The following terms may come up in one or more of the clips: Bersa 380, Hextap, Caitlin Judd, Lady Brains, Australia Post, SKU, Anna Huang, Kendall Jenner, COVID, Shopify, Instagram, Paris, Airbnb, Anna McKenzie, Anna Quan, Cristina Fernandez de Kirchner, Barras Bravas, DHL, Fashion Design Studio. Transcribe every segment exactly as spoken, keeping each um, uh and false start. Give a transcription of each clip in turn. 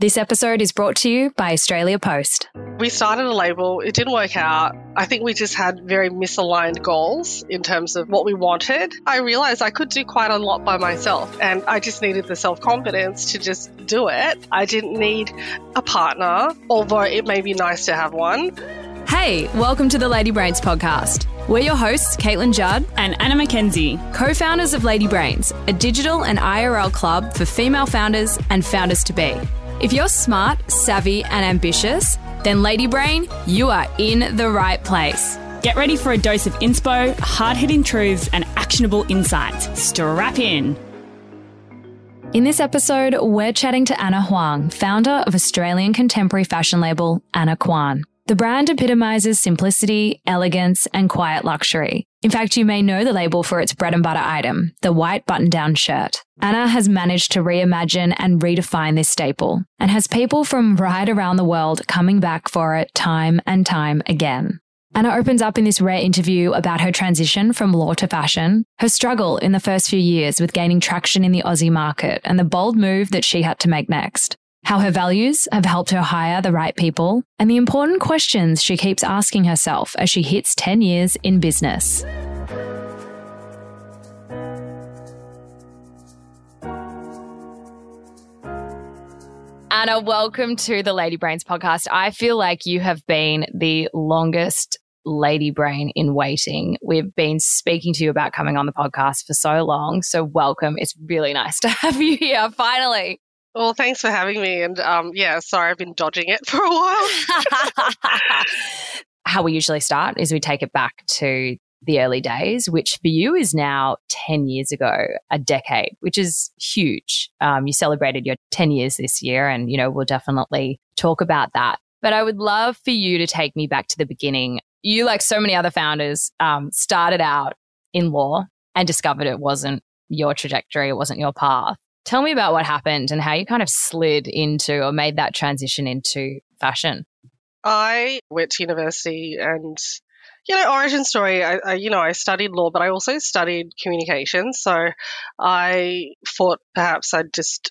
This episode is brought to you by Australia Post. We started a label. It didn't work out. I think we just had very misaligned goals in terms of what we wanted. I realized I could do quite a lot by myself, and I just needed the self-confidence to just do it. I didn't need a partner, although it may be nice to have one. Hey, welcome to the Lady Brains podcast. We're your hosts, Caitlin Judd and Anna McKenzie, co-founders of Lady Brains, a digital and I R L club for female founders and founders-to-be. If you're smart, savvy, and ambitious, then Lady Brain, you are in the right place. Get ready for a dose of inspo, hard-hitting truths, and actionable insights. Strap in. In this episode, we're chatting to Anna Huang, founder of Australian contemporary fashion label Anna Quan. The brand epitomizes simplicity, elegance, and quiet luxury. In fact, you may know the label for its bread and butter item, the white button-down shirt. Anna has managed to reimagine and redefine this staple and has people from right around the world coming back for it time and time again. Anna opens up in this rare interview about her transition from law to fashion, her struggle in the first few years with gaining traction in the Aussie market and the bold move that she had to make next, how her values have helped her hire the right people, and the important questions she keeps asking herself as she hits ten years in business. Anna, welcome to the Lady Brains podcast. I feel like you have been the longest Lady Brain in waiting. We've been speaking to you about coming on the podcast for so long. So welcome. It's really nice to have you here, finally. Well, thanks for having me. And um, yeah, sorry, I've been dodging it for a while. How we usually start is we take it back to the early days, which for you is now ten years ago, a decade, which is huge. Um, you celebrated your ten years this year, and, you know, we'll definitely talk about that. But I would love for you to take me back to the beginning. You, like so many other founders, um, started out in law and discovered it wasn't your trajectory. It wasn't your path. Tell me about what happened and how you kind of slid into or made that transition into fashion. I went to university and You know, origin story, I, I, you know, I studied law, but I also studied communications. So I thought perhaps I'd just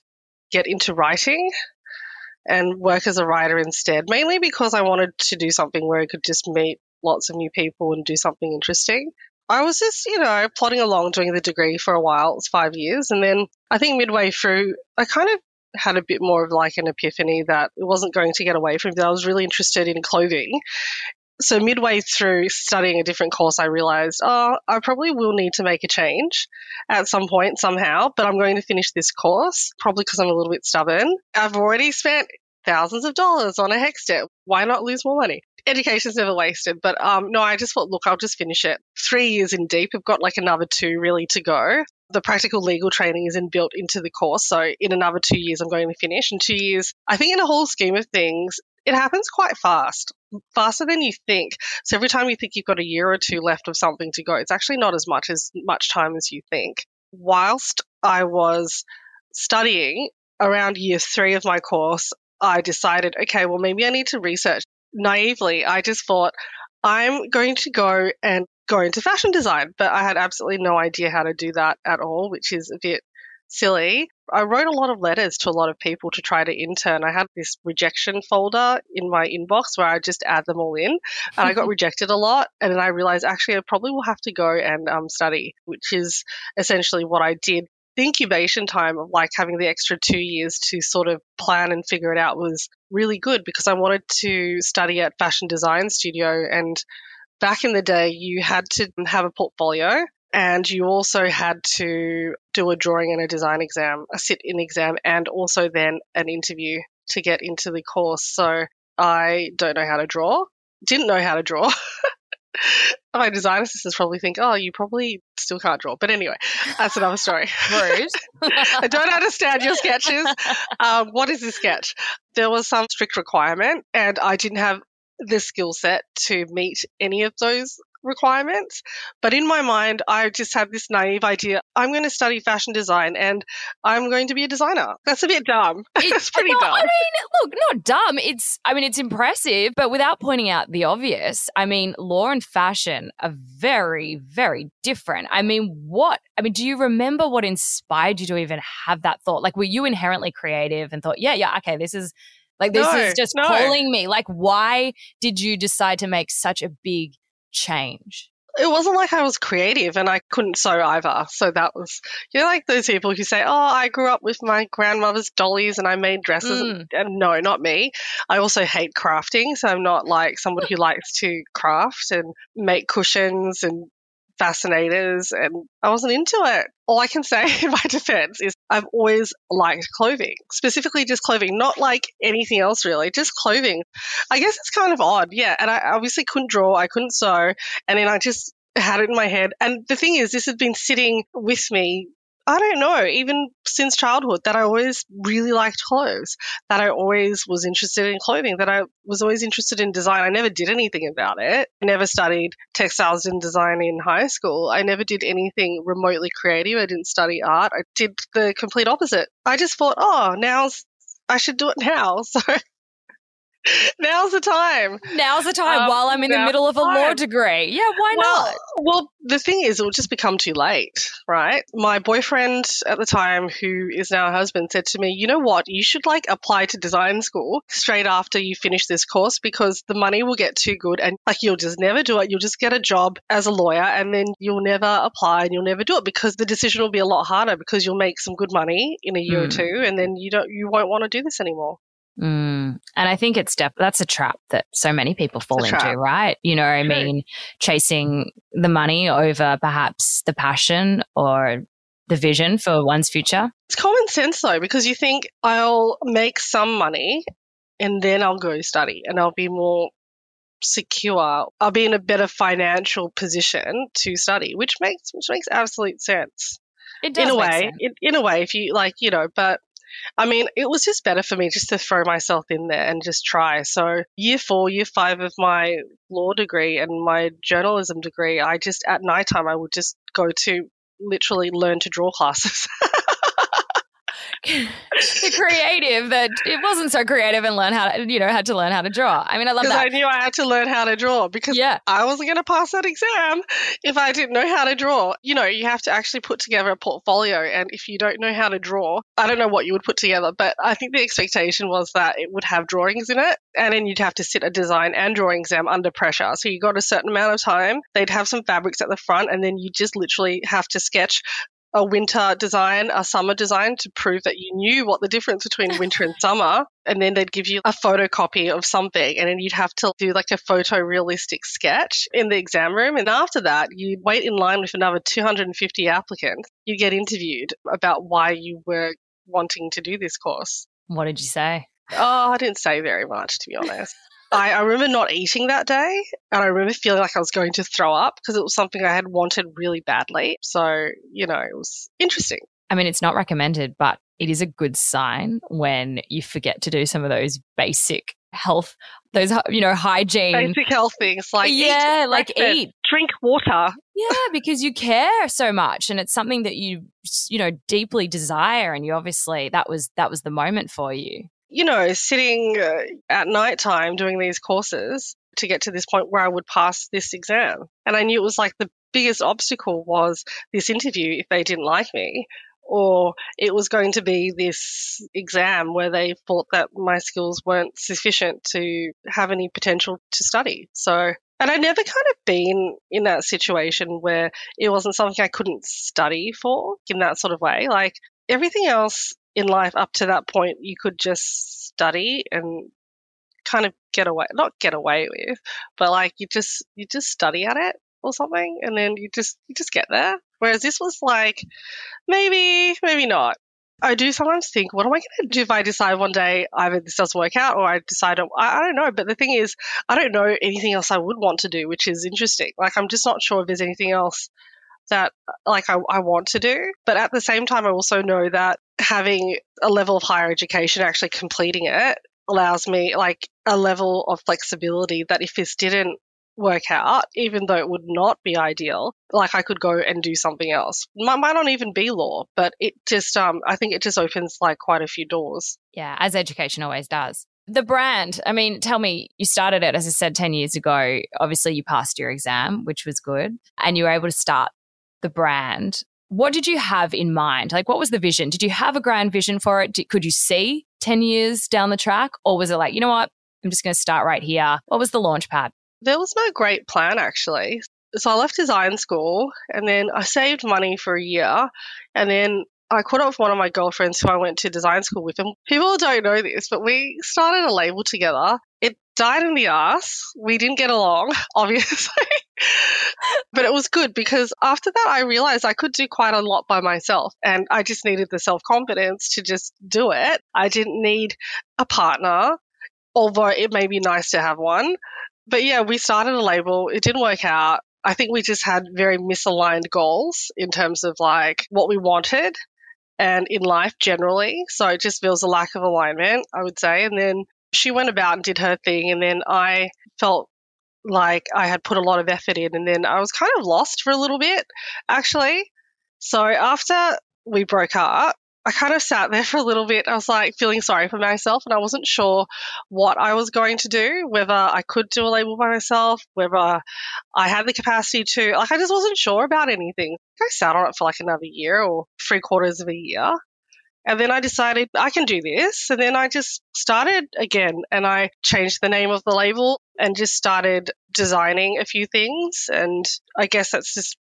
get into writing and work as a writer instead, mainly because I wanted to do something where I could just meet lots of new people and do something interesting. I was just, you know, plodding along doing the degree for a while. It was five years. And then I think midway through, I kind of had a bit more of like an epiphany that it wasn't going to get away from me, that I was really interested in clothing. So midway through studying a different course, I realized, oh, I probably will need to make a change at some point somehow, but I'm going to finish this course, probably because I'm a little bit stubborn. I've already spent thousands of dollars on a Hextap. Why not lose more money? Education's never wasted. But um, no, I just thought, look, I'll just finish it. Three years in deep, I've got like another two really to go. The practical legal training is in built into the course. So in another two years, I'm going to finish. And two years, I think in the whole scheme of things, it happens quite fast, faster than you think. So every time you think you've got a year or two left of something to go, it's actually not as much as much time as you think. Whilst I was studying around year three of my course, I decided, okay, well, maybe I need to research. Naively, I just thought I'm going to go and go into fashion design, but I had absolutely no idea how to do that at all, which is a bit silly. I wrote a lot of letters to a lot of people to try to intern. I had this rejection folder in my inbox where I just add them all in, and I got rejected a lot. And then I realized actually I probably will have to go and um, study, which is essentially what I did. The incubation time of like having the extra two years to sort of plan and figure it out was really good because I wanted to study at Fashion Design Studio. And back in the day, you had to have a portfolio. And you also had to do a drawing and a design exam, a sit-in exam, and also then an interview to get into the course. So I don't know how to draw, didn't know how to draw. My design assistants probably think, oh, you probably still can't draw. But anyway, that's another story. Rude. I don't understand your sketches. Um, what is this sketch? There was some strict requirement, and I didn't have the skill set to meet any of those requirements. But in my mind, I just have this naive idea. I'm going to study fashion design and I'm going to be a designer. That's a bit dumb. It's That's pretty no, dumb. I mean, look, not dumb. It's, I mean, it's impressive, but without pointing out the obvious, I mean, law and fashion are very, very different. I mean, what, I mean, do you remember what inspired you to even have that thought? Like, were you inherently creative and thought, yeah, yeah, okay, this is like, this no, is just no. calling me. Like, why did you decide to make such a big change? It wasn't like I was creative and I couldn't sew either. So that was, you know, like those people who say, oh, I grew up with my grandmother's dollies and I made dresses. Mm. And, and no, not me. I also hate crafting. So I'm not like someone who likes to craft and make cushions and fascinators, and I wasn't into it. All I can say in my defense is I've always liked clothing, specifically just clothing, not like anything else really, just clothing. I guess it's kind of odd, yeah. And I obviously couldn't draw, I couldn't sew, and then I just had it in my head. And the thing is, this had been sitting with me, I don't know, even since childhood, that I always really liked clothes, that I always was interested in clothing, that I was always interested in design. I never did anything about it. I never studied textiles and design in high school. I never did anything remotely creative. I didn't study art. I did the complete opposite. I just thought, oh, now's, I should do it now. So now's the time. Now's the time um, while I'm in the middle of a law degree. Yeah, why well, not? Well, the thing is, it'll just become too late, right? My boyfriend at the time, who is now a husband, said to me, you know what? You should like apply to design school straight after you finish this course because the money will get too good and like you'll just never do it. You'll just get a job as a lawyer and then you'll never apply and you'll never do it because the decision will be a lot harder because you'll make some good money in a year mm. or two and then you don't, you won't want to do this anymore. Mm. And I think it's def- that's a trap that so many people fall into, right? You know, I True. mean, chasing the money over perhaps the passion or the vision for one's future. It's common sense though, because you think I'll make some money and then I'll go study and I'll be more secure. I'll be in a better financial position to study, which makes which makes absolute sense. It does. In a way, in, in a way, if you like, you know, but. I mean, it was just better for me just to throw myself in there and just try. So year four, year five of my law degree and my journalism degree, I just at nighttime I would just go to literally learn to draw classes. The creative that it wasn't so creative and learn how to, you know, had to learn how to draw. I mean, I love that. Because I knew I had to learn how to draw because yeah. I wasn't going to pass that exam if I didn't know how to draw. You know, you have to actually put together a portfolio, and if you don't know how to draw, I don't know what you would put together, but I think the expectation was that it would have drawings in it, and then you'd have to sit a design and drawing exam under pressure. So you got a certain amount of time, they'd have some fabrics at the front, and then you just literally have to sketch a winter design, a summer design to prove that you knew what the difference between winter and summer. And then they'd give you a photocopy of something and then you'd have to do like a photorealistic sketch in the exam room. And after that, you'd wait in line with another two hundred fifty applicants. You'd get interviewed about why you were wanting to do this course. What did you say? Oh, I didn't say very much, to be honest. I, I remember not eating that day and I remember feeling like I was going to throw up because it was something I had wanted really badly. So, you know, it was interesting. I mean, it's not recommended, but it is a good sign when you forget to do some of those basic health, those, you know, hygiene. Basic health things like yeah, eat, like eat. Drink water. Yeah, because you care so much and it's something that you, you know, deeply desire and you obviously, that was that was the moment for you. You know, sitting uh, at nighttime doing these courses to get to this point where I would pass this exam. And I knew it was like the biggest obstacle was this interview if they didn't like me, or it was going to be this exam where they thought that my skills weren't sufficient to have any potential to study. So, and I'd never kind of been in that situation where it wasn't something I couldn't study for in that sort of way. Like everything else in life up to that point, you could just study and kind of get away, not get away with, but like you just you just study at it or something and then you just you just get there. Whereas this was like maybe, maybe not. I do sometimes think, what am I going to do if I decide one day either this doesn't work out or I decide, I, I don't know. But the thing is, I don't know anything else I would want to do, which is interesting. Like I'm just not sure if there's anything else that like I, I want to do. But at the same time, I also know that having a level of higher education, actually completing it, allows me like a level of flexibility that if this didn't work out, even though it would not be ideal, like I could go and do something else. Might, might not even be law, but it just, um, I think it just opens like quite a few doors. Yeah, as education always does. The brand, I mean, tell me, you started it, as I said, ten years ago. Obviously, you passed your exam, which was good, and you were able to start the brand. What did you have in mind? Like, what was the vision? Did you have a grand vision for it? Did, could you see ten years down the track? Or was it like, you know what, I'm just going to start right here? What was the launch pad? There was no great plan, actually. So I left design school and then I saved money for a year, and then I caught up with one of my girlfriends who I went to design school with, and people don't know this, but we started a label together. It died in the ass. We didn't get along, obviously. But it was good because after that, I realized I could do quite a lot by myself, and I just needed the self-confidence to just do it. I didn't need a partner, although it may be nice to have one. But yeah, we started a label. It didn't work out. I think we just had very misaligned goals in terms of like what we wanted and in life generally. So it just feels a lack of alignment, I would say. And then she went about and did her thing. And then I felt like I had put a lot of effort in. And then I was kind of lost for a little bit, actually. So after we broke up, I kind of sat there for a little bit. I was like feeling sorry for myself, and I wasn't sure what I was going to do, whether I could do a label by myself, whether I had the capacity to. Like, I just wasn't sure about anything. I sat on it for like another year or three quarters of a year. And then I decided I can do this. And then I just started again, and I changed the name of the label and just started designing a few things. And I guess that's just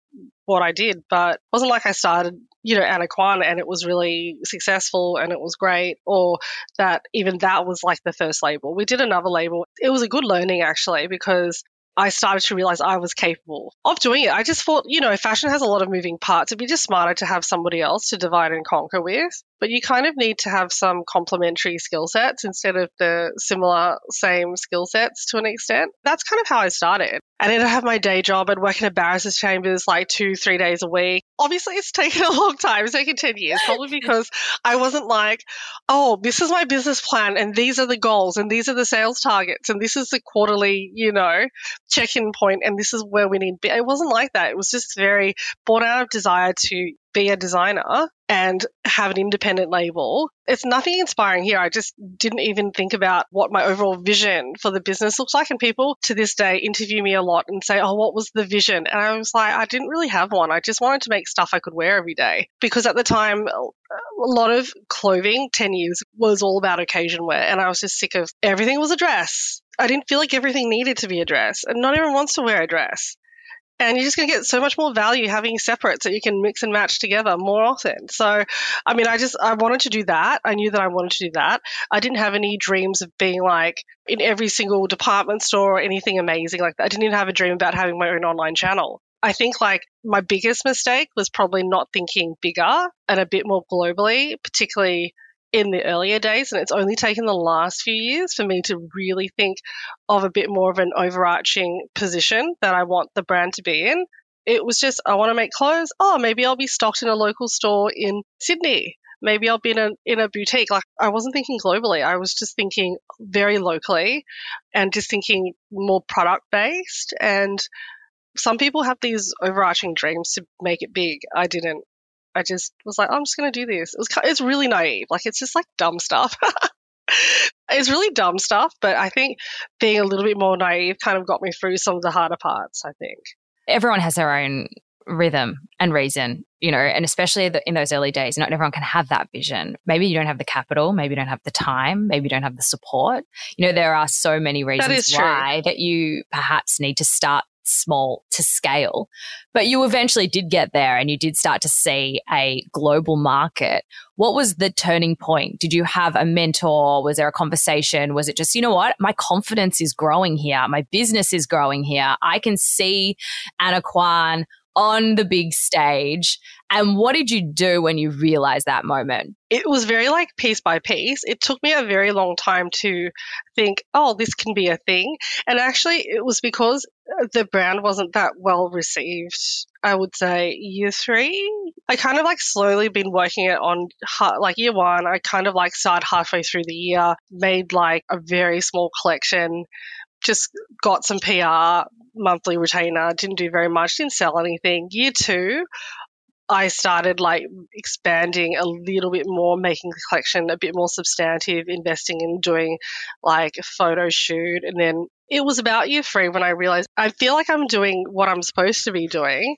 what I did. But it wasn't like I started, you know, Anna Quan and it was really successful and it was great, or that even that was like the first label. We did another label. It was a good learning, actually, because I started to realize I was capable of doing it. I just thought, you know, fashion has a lot of moving parts. It'd be just smarter to have somebody else to divide and conquer with, but you kind of need to have some complementary skill sets instead of the similar same skill sets to an extent. That's kind of how I started. And then I'd have my day job. I'd work in a barrister's chambers like two, three days a week. Obviously, it's taken a long time. It's taken ten years, probably because I wasn't like, oh, this is my business plan and these are the goals and these are the sales targets and this is the quarterly, you know, check-in point and this is where we need be. It wasn't like that. It was just very born out of desire to be a designer and have an independent label. It's nothing inspiring here. I just didn't even think about what my overall vision for the business looks like. And people to this day interview me a lot and say, oh, what was the vision? And I was like, I didn't really have one. I just wanted to make stuff I could wear every day. Because at the time, a lot of clothing, ten years, was all about occasion wear. And I was just sick of everything was a dress. I didn't feel like everything needed to be a dress. And not everyone wants to wear a dress. And you're just going to get so much more value having separates that you can mix and match together more often. So, I mean, I just, I wanted to do that. I knew that I wanted to do that. I didn't have any dreams of being like in every single department store or anything amazing like that. I didn't even have a dream about having my own online channel. I think like my biggest mistake was probably not thinking bigger and a bit more globally, particularly in the earlier days, and it's only taken the last few years for me to really think of a bit more of an overarching position that I want the brand to be in. It was just, I want to make clothes. Oh, maybe I'll be stocked in a local store in Sydney. Maybe I'll be in a, in a boutique. Like, I wasn't thinking globally. I was just thinking very locally and just thinking more product-based. And some people have these overarching dreams to make it big. I didn't. I just was like, oh, I'm just going to do this. It was, it's really naive. Like, it's just like dumb stuff. It's really dumb stuff. But I think being a little bit more naive kind of got me through some of the harder parts, I think. Everyone has their own rhythm and reason, you know, and especially the, in those early days, not everyone can have that vision. Maybe you don't have the capital. Maybe you don't have the time. Maybe you don't have the support. You know, there are so many reasons that is why that you perhaps need to start small to scale, but you eventually did get there and you did start to see a global market. What was the turning point? Did you have a mentor? Was there a conversation? Was it just, you know what? My confidence is growing here. My business is growing here. I can see Anna Quan on the big stage. And what did you do when you realized that moment? It was very like piece by piece. It took me a very long time to think, oh, this can be a thing. And actually, it was because the brand wasn't that well received, I would say, year three. I kind of like slowly been working it on like year one. I kind of like started halfway through the year, made like a very small collection, just got some P R, monthly retainer, didn't do very much, didn't sell anything. Year two, I started like expanding a little bit more, making the collection a bit more substantive, investing in doing like a photo shoot. And then it was about year three when I realized I feel like I'm doing what I'm supposed to be doing,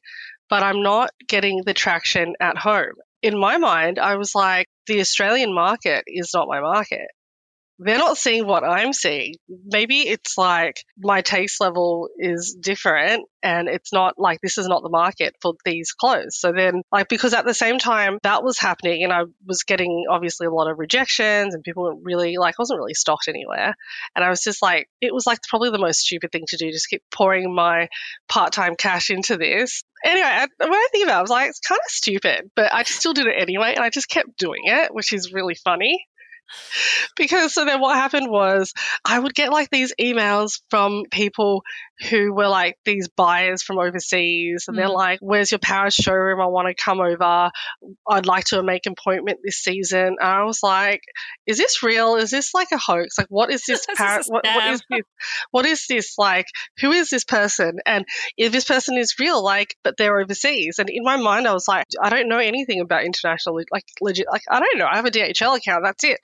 but I'm not getting the traction at home. In my mind, I was like, the Australian market is not my market. They're not seeing what I'm seeing. Maybe it's like my taste level is different and it's not like this is not the market for these clothes. So then like, because at the same time that was happening and I was getting obviously a lot of rejections and people weren't really like, I wasn't really stocked anywhere. And I was just like, it was like probably the most stupid thing to do, just keep pouring my part-time cash into this. Anyway, I, when I think about it, I was like, it's kind of stupid, but I just still did it anyway. And I just kept doing it, which is really funny. Because so then what happened was I would get like these emails from people who were like these buyers from overseas and mm. they're like, where's your Paris showroom? I want to come over. I'd like to make an appointment this season. And I was like, is this real? Is this like a hoax? Like, what is this? Paris? What, what is this? What is this? Like, who is this person? And if this person is real, like, but they're overseas. And in my mind, I was like, I don't know anything about international, like legit, like, I don't know. I have a D H L account. That's it.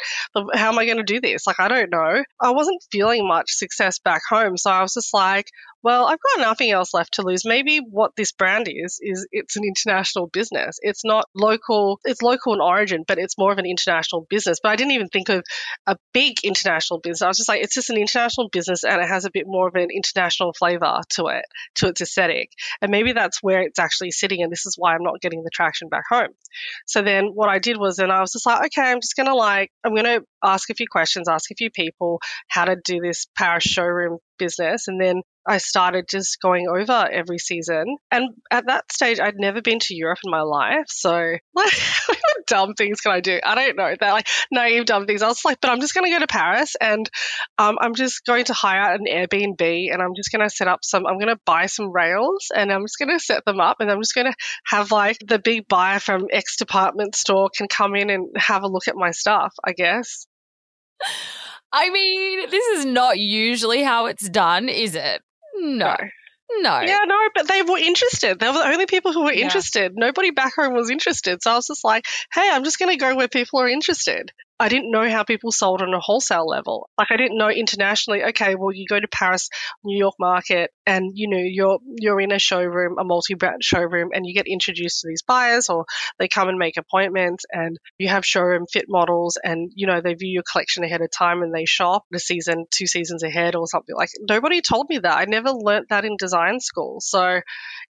How am I going to do this? Like, I don't know. I wasn't feeling much success back home. So I was just like, well, I've got nothing else left to lose. Maybe what this brand is, is it's an international business. It's not local. It's local in origin, but it's more of an international business. But I didn't even think of a big international business. I was just like, it's just an international business and it has a bit more of an international flavor to it, to its aesthetic. And maybe that's where it's actually sitting. And this is why I'm not getting the traction back home. So then what I did was, then I was just like, okay, I'm just going to like, I'm going to ask a few questions, ask a few people how to do this Paris showroom business. And then I started just going over every season. And at that stage, I'd never been to Europe in my life. So like, what dumb things can I do? I don't know. They're like naive, dumb things. I was like, but I'm just going to go to Paris and um, I'm just going to hire an Airbnb and I'm just going to set up some, I'm going to buy some rails and I'm just going to set them up and I'm just going to have like the big buyer from X department store can come in and have a look at my stuff, I guess. I mean, this is not usually how it's done, is it? No. No. Yeah, no, but they were interested. They were the only people who were yeah. interested. Nobody back home was interested. So I was just like, hey, I'm just going to go where people are interested. I didn't know how people sold on a wholesale level. Like I didn't know internationally, okay, well, you go to Paris, New York market and, you know, you're you're in a showroom, a multi-brand showroom and you get introduced to these buyers or they come and make appointments and you have showroom fit models and, you know, they view your collection ahead of time and they shop the season, two seasons ahead or something like that. Nobody told me that. I never learnt that in design school. So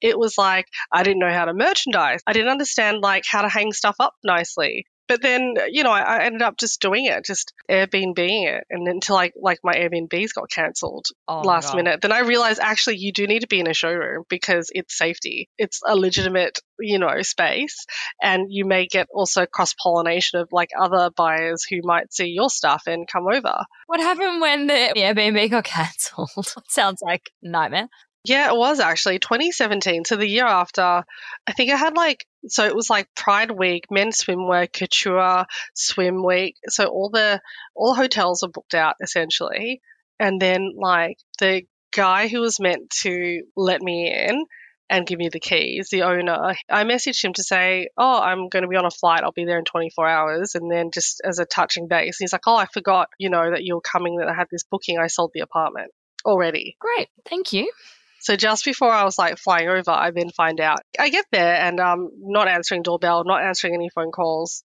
it was like I didn't know how to merchandise. I didn't understand like how to hang stuff up nicely. But then, you know, I ended up just doing it, just Airbnb-ing it. And until I, like my Airbnbs got cancelled oh last minute, then I realized actually you do need to be in a showroom because it's safety. It's a legitimate, you know, space. And you may get also cross-pollination of like other buyers who might see your stuff and come over. What happened when the Airbnb got cancelled? Sounds like a nightmare. Yeah, it was actually twenty seventeen. So the year after, I think I had like, so it was like Pride Week, Men's Swimwear, Couture, Swim Week. So all the all hotels were booked out essentially. And then like the guy who was meant to let me in and give me the keys, the owner, I messaged him to say, oh, I'm going to be on a flight. I'll be there in twenty-four hours. And then just as a touching base, he's like, oh, I forgot, you know, that you're coming, that I had this booking. I sold the apartment already. Great. Thank you. So just before I was like flying over, I then find out. I get there and um, not answering doorbell, not answering any phone calls,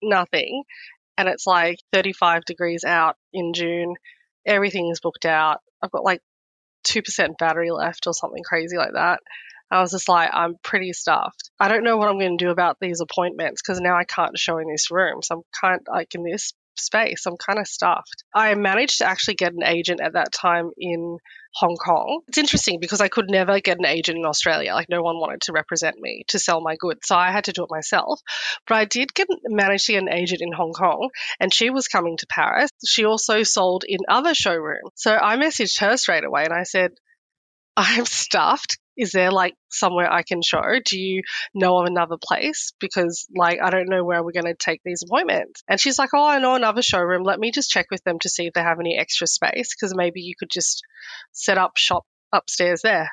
nothing. And it's like thirty-five degrees out in June. Everything is booked out. I've got like two percent battery left or something crazy like that. I was just like, I'm pretty stuffed. I don't know what I'm going to do about these appointments because now I can't show in this room. So I'm kind of like in this space. I'm kind of stuffed. I managed to actually get an agent at that time in Hong Kong. It's interesting because I could never get an agent in Australia. Like no one wanted to represent me to sell my goods. So I had to do it myself. But I did get manage to get an agent in Hong Kong and she was coming to Paris. She also sold in other showrooms. So I messaged her straight away and I said, I'm stuffed. is there like somewhere I can show? Do you know of another place? Because like, I don't know where we're going to take these appointments. And she's like, oh, I know another showroom. Let me just check with them to see if they have any extra space, because maybe you could just set up shop upstairs there.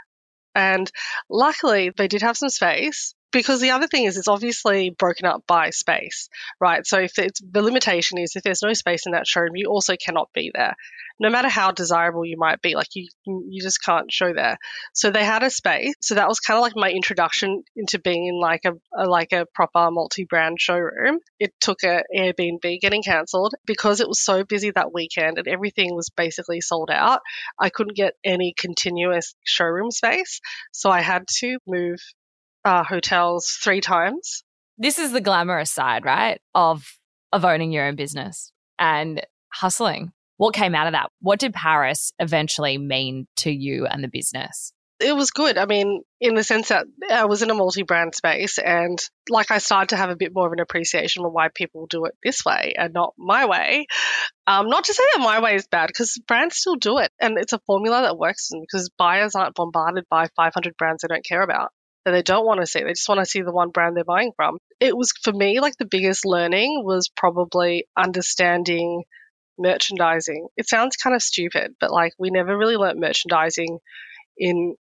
And luckily they did have some space, because the other thing is it's obviously broken up by space, right? So if it's, the limitation is if there's no space in that showroom, you also cannot be there, no matter how desirable you might be. Like you you just can't show there. So they had a space. So that was kind of like my introduction into being in like a, a like a proper multi-brand showroom. It took an Airbnb getting cancelled because it was so busy that weekend and everything was basically sold out. I couldn't get any continuous showroom space. So I had to move Uh, hotels three times. This is the glamorous side, right, of of owning your own business and hustling. What came out of that? What did Paris eventually mean to you and the business? It was good. I mean, in the sense that I was in a multi-brand space and like I started to have a bit more of an appreciation for why people do it this way and not my way. Um, not to say that my way is bad, because brands still do it and it's a formula that works because buyers aren't bombarded by five hundred brands they don't care about, that they don't want to see. They just want to see the one brand they're buying from. It was, for me, like the biggest learning was probably understanding merchandising. It sounds kind of stupid, but like we never really learnt merchandising in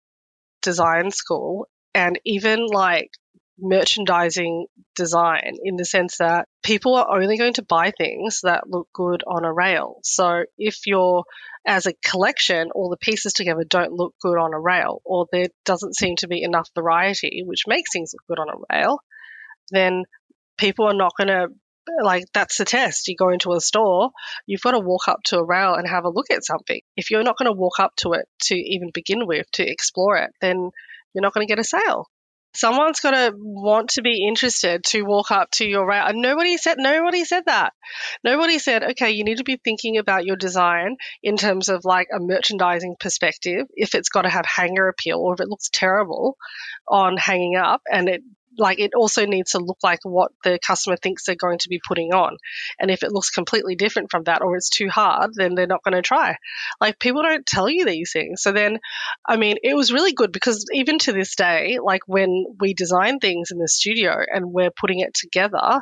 design school, and even like merchandising design in the sense that people are only going to buy things that look good on a rail. So if you're, as a collection, all the pieces together don't look good on a rail, or there doesn't seem to be enough variety, which makes things look good on a rail, then people are not going to, like, that's the test. You go into a store, you've got to walk up to a rail and have a look at something. If you're not going to walk up to it to even begin with, to explore it, then you're not going to get a sale. Someone's got to want to be interested to walk up to your rail. And nobody said, nobody said that. Nobody said, okay, you need to be thinking about your design in terms of like a merchandising perspective, if it's got to have hanger appeal or if it looks terrible on hanging up, and it like it also needs to look like what the customer thinks they're going to be putting on. And if it looks completely different from that or it's too hard, then they're not going to try. Like people don't tell you these things. So then, I mean, it was really good because even to this day, like when we design things in the studio and we're putting it together,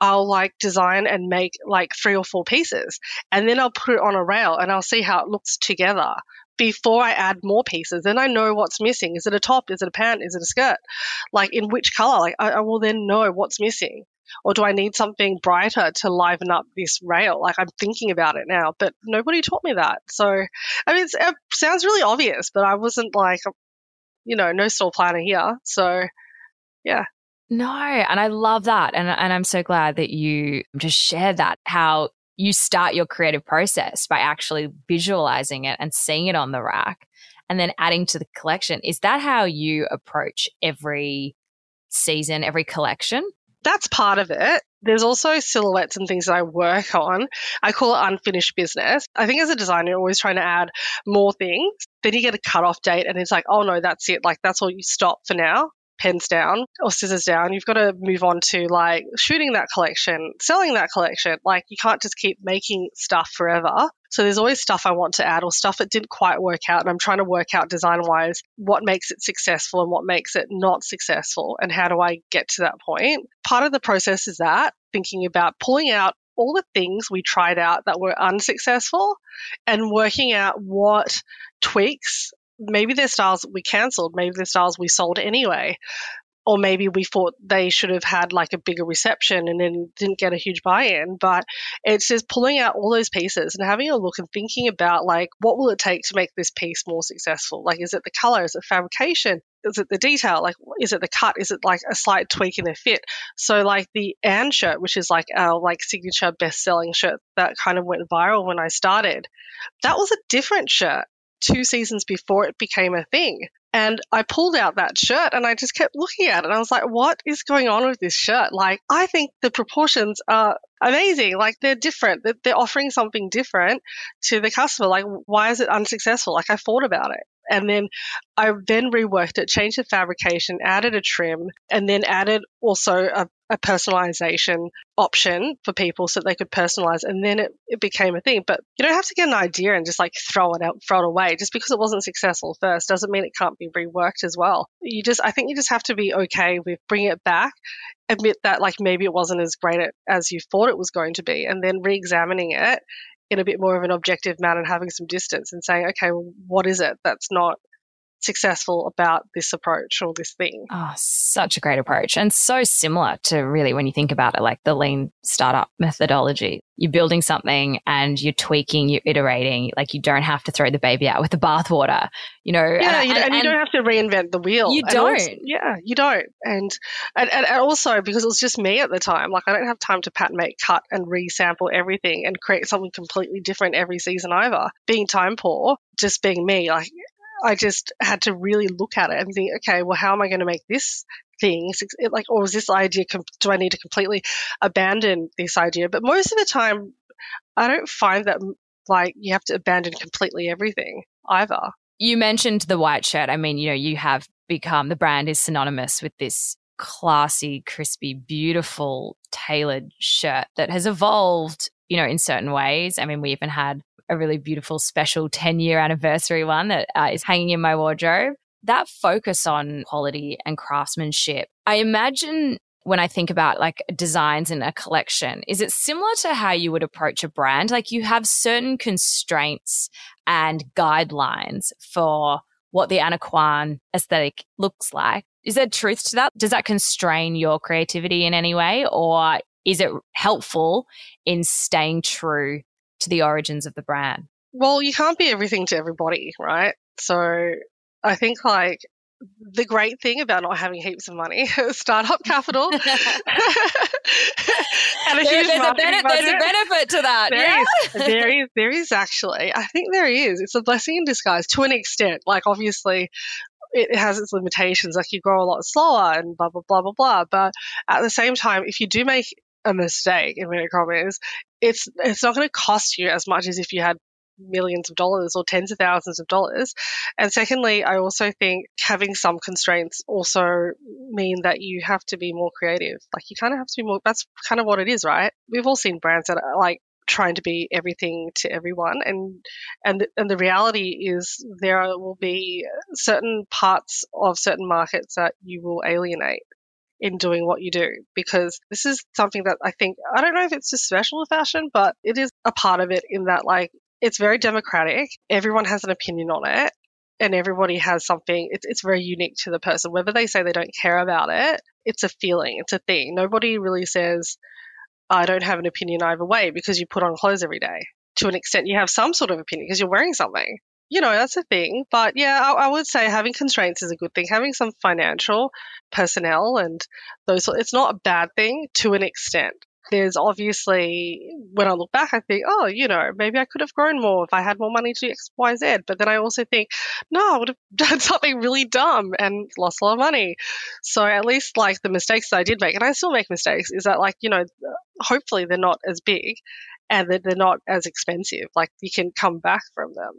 I'll like design and make like three or four pieces and then I'll put it on a rail and I'll see how it looks together before I add more pieces. Then I know what's missing. Is it a top? Is it a pant? Is it a skirt? Like in which color? Like I, I will then know what's missing. Or do I need something brighter to liven up this rail? Like I'm thinking about it now, but nobody taught me that. So, I mean, it's, it sounds really obvious, but I wasn't like, you know, no store planner here. So, yeah. No, and I love that. And, and I'm so glad that you just shared that, how you start your creative process by actually visualizing it and seeing it on the rack and then adding to the collection. Is that how you approach every season, every collection? That's part of it. There's also silhouettes and things that I work on. I call it unfinished business. I think as a designer, you're always trying to add more things. Then you get a cutoff date and it's like, oh no, that's it. Like that's all, you stop for now. Pens down or scissors down, you've got to move on to like shooting that collection, selling that collection. Like you can't just keep making stuff forever. So there's always stuff I want to add or stuff that didn't quite work out. And I'm trying to work out design-wise what makes it successful and what makes it not successful and how do I get to that point. Part of the process is that, thinking about pulling out all the things we tried out that were unsuccessful and working out what tweaks. Maybe they're styles we cancelled, maybe they're styles we sold anyway, or maybe we thought they should have had like a bigger reception and then didn't get a huge buy-in. But it's just pulling out all those pieces and having a look and thinking about like, what will it take to make this piece more successful? Like, is it the colour? Is it fabrication? Is it the detail? Like, is it the cut? Is it like a slight tweak in the fit? So like the Anne shirt, which is like our like signature best-selling shirt that kind of went viral when I started, that was a different shirt two seasons before it became a thing. And I pulled out that shirt and I just kept looking at it. And I was like, what is going on with this shirt? Like, I think the proportions are amazing. Like, they're different. They're offering something different to the customer. Like, why is it unsuccessful? Like, I thought about it. And then I then reworked it, changed the fabrication, added a trim, and then added also a, a personalization option for people so that they could personalize. And then it, it became a thing. But you don't have to get an idea and just like throw it out, throw it away. Just because it wasn't successful first doesn't mean it can't be reworked as well. You just, I think you just have to be okay with bringing it back, admit that like maybe it wasn't as great as you thought it was going to be, and then re-examining it in a bit more of an objective manner and having some distance and saying, okay, well, what is it that's not successful about this approach or this thing? Oh, such a great approach, and so similar to really when you think about it, like the lean startup methodology. You're building something and you're tweaking, you're iterating. Like you don't have to throw the baby out with the bathwater, you know. Yeah, and, you, and, and you don't have to reinvent the wheel. You don't. Also, yeah, you don't. And, and and also because it was just me at the time, like I don't have time to pattern make, cut, and resample everything and create something completely different every season either. Being time poor, just being me, like. I just had to really look at it and think, okay, well, how am I going to make this thing? Like, or is this idea, do I need to completely abandon this idea? But most of the time, I don't find that like you have to abandon completely everything either. You mentioned the white shirt. I mean, you know, you have become, the brand is synonymous with this classy, crispy, beautiful, tailored shirt that has evolved, you know, in certain ways. I mean, we even had a really beautiful special ten-year anniversary one that uh, is hanging in my wardrobe. That focus on quality and craftsmanship, I imagine when I think about like designs in a collection, is it similar to how you would approach a brand? Like you have certain constraints and guidelines for what the Anna Quan aesthetic looks like. Is there truth to that? Does that constrain your creativity in any way, or is it helpful in staying true to the origins of the brand? Well, you can't be everything to everybody, right? So I think like the great thing about not having heaps of money, startup capital, and a there, huge there's, a benefit, there's a benefit to that. There, yeah? is, there is, there is actually. I think there is. It's a blessing in disguise to an extent. Like obviously, it has its limitations. Like you grow a lot slower and blah blah blah blah blah. But at the same time, if you do make a mistake in many comments, it's it's not going to cost you as much as if you had millions of dollars or tens of thousands of dollars. And secondly, I also think having some constraints also mean that you have to be more creative. Like you kind of have to be more, that's kind of what it is, right? We've all seen brands that are like trying to be everything to everyone, and and and the reality is there will be certain parts of certain markets that you will alienate in doing what you do, because this is something that I think, I don't know if it's just special fashion, but it is a part of it in that like it's very democratic. Everyone has an opinion on it and everybody has something. It's, it's very unique to the person. Whether they say they don't care about it, it's a feeling, it's a thing. Nobody really says, I don't have an opinion either way, because you put on clothes every day. To an extent, you have some sort of opinion because you're wearing something. You know, that's a thing. But yeah, I, I would say having constraints is a good thing. Having some financial, personnel and those, it's not a bad thing to an extent. There's obviously, when I look back, I think, oh, you know, maybe I could have grown more if I had more money to do X, Y, Z. But then I also think, no, I would have done something really dumb and lost a lot of money. So at least like the mistakes that I did make, and I still make mistakes, is that like, you know, hopefully they're not as big and that they're not as expensive. Like you can come back from them.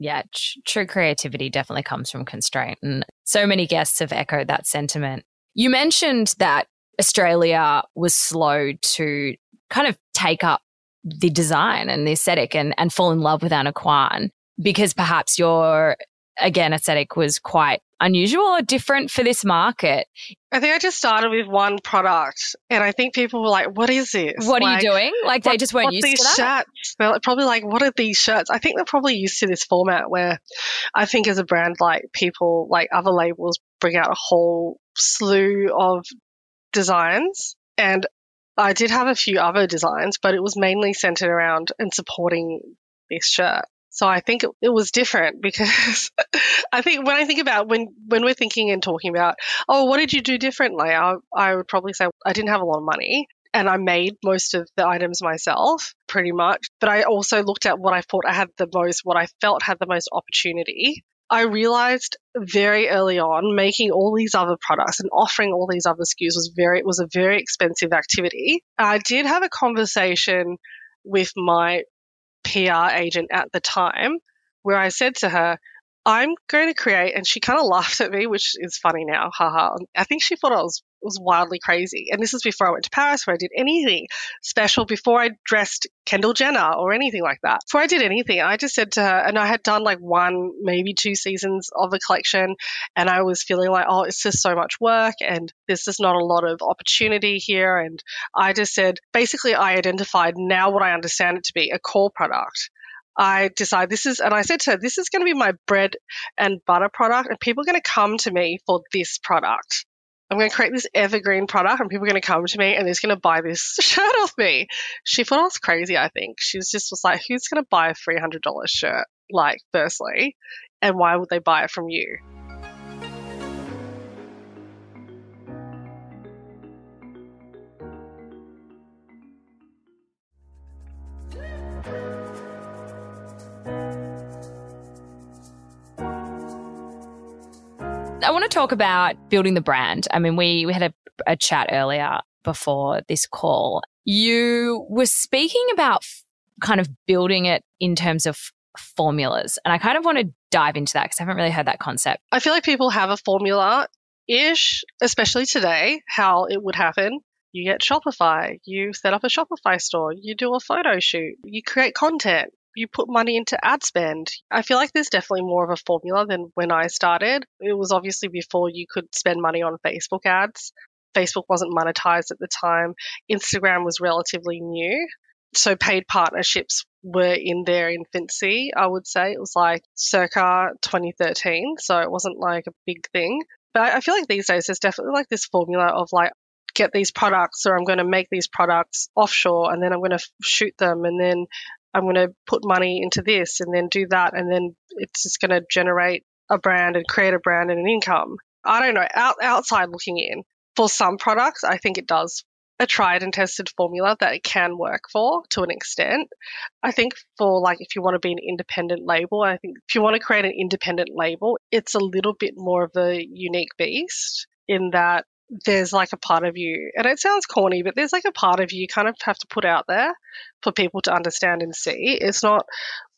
Yeah, tr- true creativity definitely comes from constraint. And so many guests have echoed that sentiment. You mentioned that Australia was slow to kind of take up the design and the aesthetic and, and fall in love with Anna Quan, because perhaps your, again, aesthetic was quite unusual or different for this market. I think I just started with one product and I think people were like, what is this? What like, are you doing? Like what, they just weren't used to that? Shirts? They're probably like, what are these shirts? I think they're probably used to this format where I think as a brand, like people, like other labels bring out a whole slew of designs, and I did have a few other designs, but it was mainly centered around and supporting this shirt. So I think it, it was different because I think when I think about when, when we're thinking and talking about, oh, what did you do differently? I, I would probably say I didn't have a lot of money and I made most of the items myself pretty much. But I also looked at what I thought I had the most, what I felt had the most opportunity. I realized very early on making all these other products and offering all these other S K Us was very, it was a very expensive activity. I did have a conversation with my P R agent at the time where I said to her, I'm going to create, and she kind of laughed at me, which is funny now, haha. I think she thought I was was wildly crazy. And this is before I went to Paris, where I did anything special, before I dressed Kendall Jenner or anything like that. Before I did anything, I just said to her, and I had done like one, maybe two seasons of a collection, and I was feeling like, oh, it's just so much work and there's just not a lot of opportunity here. And I just said, basically, I identified now what I understand it to be, a core product. I decided this is, and I said to her, this is going to be my bread and butter product, and people are going to come to me for this product. I'm going to create this evergreen product, and people are going to come to me and they're just going to buy this shirt off me. She thought I was crazy, I think. She was just was like, who's going to buy a three hundred dollars shirt, like, firstly, and why would they buy it from you? I want to talk about building the brand. I mean, we, we had a, a chat earlier before this call. You were speaking about f- kind of building it in terms of f- formulas. And I kind of want to dive into that because I haven't really heard that concept. I feel like people have a formula-ish, especially today, how it would happen. You get Shopify. You set up a Shopify store. You do a photo shoot. You create content. You put money into ad spend. I feel like there's definitely more of a formula than when I started. It was obviously before you could spend money on Facebook ads. Facebook wasn't monetized at the time. Instagram was relatively new. So paid partnerships were in their infancy, I would say. It was like circa twenty thirteen. So it wasn't like a big thing. But I feel like these days there's definitely like this formula of like, get these products, or I'm going to make these products offshore and then I'm going to shoot them and then I'm going to put money into this and then do that, and then it's just going to generate a brand and create a brand and an income. I don't know. Out, outside looking in, for some products, I think it does a tried and tested formula that it can work for to an extent. I think for like if you want to be an independent label, I think if you want to create an independent label, it's a little bit more of a unique beast in that there's like a part of you, and it sounds corny, but there's like a part of you kind of have to put out there for people to understand and see. It's not,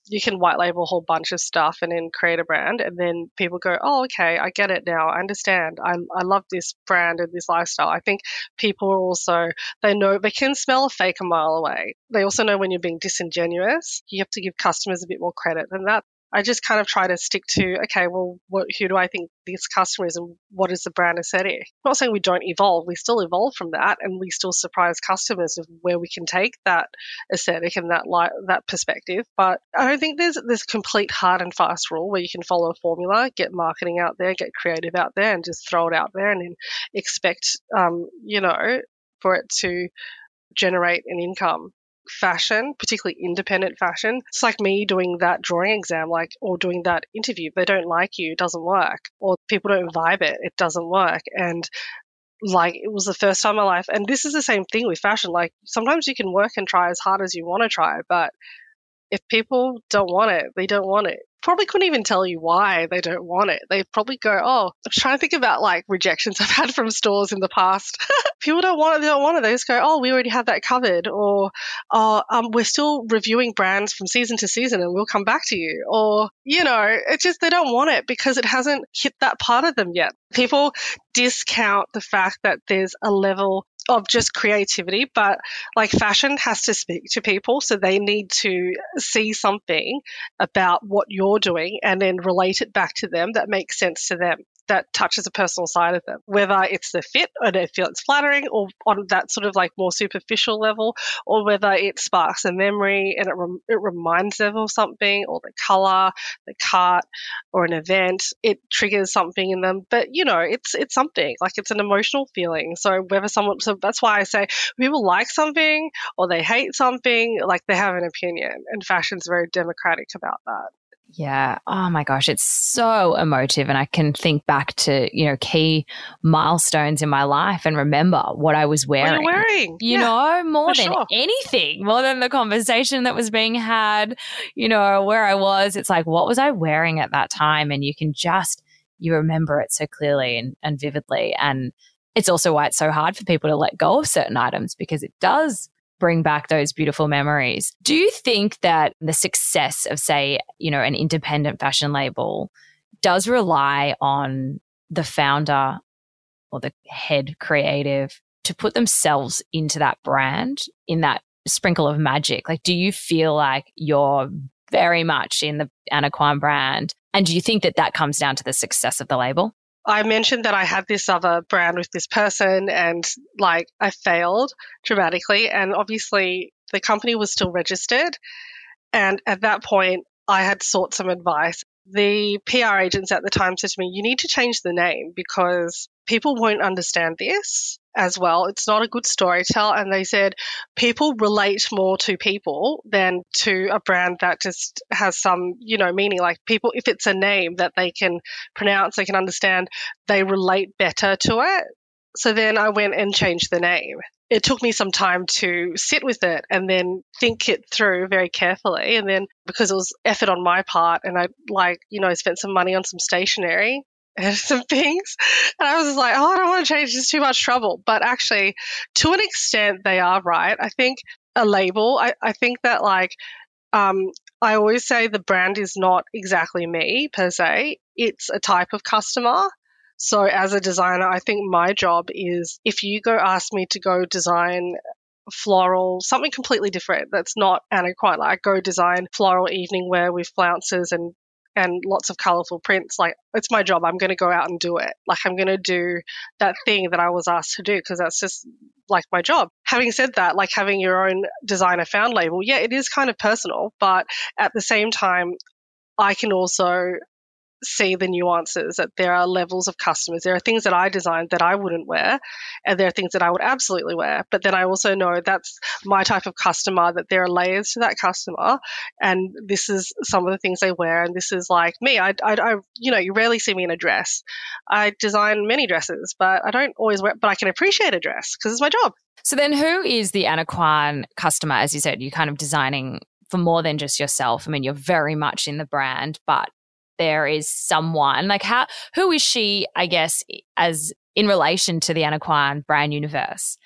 you can white label a whole bunch of stuff and then create a brand and then people go, oh, okay, I get it now. I understand. I I love this brand and this lifestyle. I think people are also, they know, they can smell a fake a mile away. They also know when you're being disingenuous. You have to give customers a bit more credit than that. I just kind of try to stick to, okay, well, what, who do I think this customer is and what is the brand aesthetic? I'm not saying we don't evolve. We still evolve from that and we still surprise customers of where we can take that aesthetic and that light, that perspective. But I don't think there's this complete hard and fast rule where you can follow a formula, get marketing out there, get creative out there and just throw it out there and then expect, um, you know, for it to generate an income. Fashion, particularly independent fashion, it's like me doing that drawing exam, like, or doing that interview. They don't like you, it doesn't work, or people don't vibe it, it doesn't work. And like, it was the first time in my life. And this is the same thing with fashion. Like, sometimes you can work and try as hard as you want to try, but if people don't want it, they don't want it. Probably couldn't even tell you why they don't want it. They probably go, oh, I'm trying to think about like rejections I've had from stores in the past. People don't want it, they don't want it. They just go, oh, we already have that covered, or oh, um, we're still reviewing brands from season to season and we'll come back to you. Or, you know, it's just they don't want it because it hasn't hit that part of them yet. People discount the fact that there's a level of just creativity, but like fashion has to speak to people. So they need to see something about what you're doing and then relate it back to them that makes sense to them, that touches a personal side of them, whether it's the fit and they feel it's flattering, or on that sort of like more superficial level, or whether it sparks a memory and it, rem- it reminds them of something, or the color, the cart, or an event, it triggers something in them. But, you know, it's it's something, like it's an emotional feeling. So whether someone, so that's why I say people like something or they hate something, like they have an opinion, and fashion's very democratic about that. Yeah. Oh my gosh. It's so emotive. And I can think back to, you know, key milestones in my life and remember what I was wearing. What you're wearing. You yeah, know, more than sure. anything, more than the conversation that was being had, you know, where I was. It's like, what was I wearing at that time? And you can just, you remember it so clearly and, and vividly. And it's also why it's so hard for people to let go of certain items, because it does bring back those beautiful memories. Do you think that the success of, say, you know, an independent fashion label does rely on the founder or the head creative to put themselves into that brand, in that sprinkle of magic? Like, do you feel like you're very much in the Anna Quan brand? And do you think that that comes down to the success of the label? I mentioned that I had this other brand with this person and like I failed dramatically, and obviously the company was still registered. And at that point I had sought some advice. The P R agents at the time said to me, you need to change the name because people won't understand this as well. It's not a good story to tell. And they said people relate more to people than to a brand that just has some, you know, meaning. Like people, if it's a name that they can pronounce, they can understand, they relate better to it. So then I went and changed the name. It took me some time to sit with it and then think it through very carefully. And then because it was effort on my part and I like, you know, spent some money on some stationery and some things. And I was just like, oh, I don't want to change. It's too much trouble. But actually, to an extent, they are right. I think a label, I, I think that like, um, I always say the brand is not exactly me per se. It's a type of customer. So as a designer, I think my job is if you go ask me to go design floral, something completely different that's not Anna Quan, like go design floral evening wear with flounces and, and lots of colourful prints, like it's my job. I'm going to go out and do it. Like I'm going to do that thing that I was asked to do because that's just like my job. Having said that, like having your own designer found label, yeah, it is kind of personal, but at the same time, I can also see the nuances that there are levels of customers. There are things that I designed that I wouldn't wear and there are things that I would absolutely wear. But then I also know that's my type of customer, that there are layers to that customer and this is some of the things they wear and this is like me. I, I, I you know, you rarely see me in a dress. I design many dresses, but I don't always wear, but I can appreciate a dress because it's my job. So then who is the Anna Quan customer? As you said, you're kind of designing for more than just yourself. I mean, you're very much in the brand, but there is someone, like how, who is she, I guess, as in relation to the Anna Quan brand universe?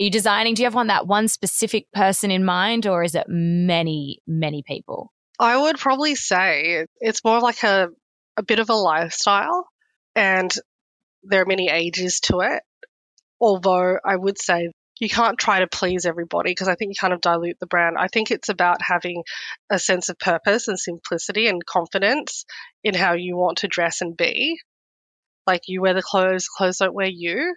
Are you designing, do you have one, that one specific person in mind, or is it many, many people? I would probably say it's more like a, a bit of a lifestyle and there are many ages to it. Although I would say you can't try to please everybody because I think you kind of dilute the brand. I think it's about having a sense of purpose and simplicity and confidence in how you want to dress and be. Like you wear the clothes, clothes don't wear you.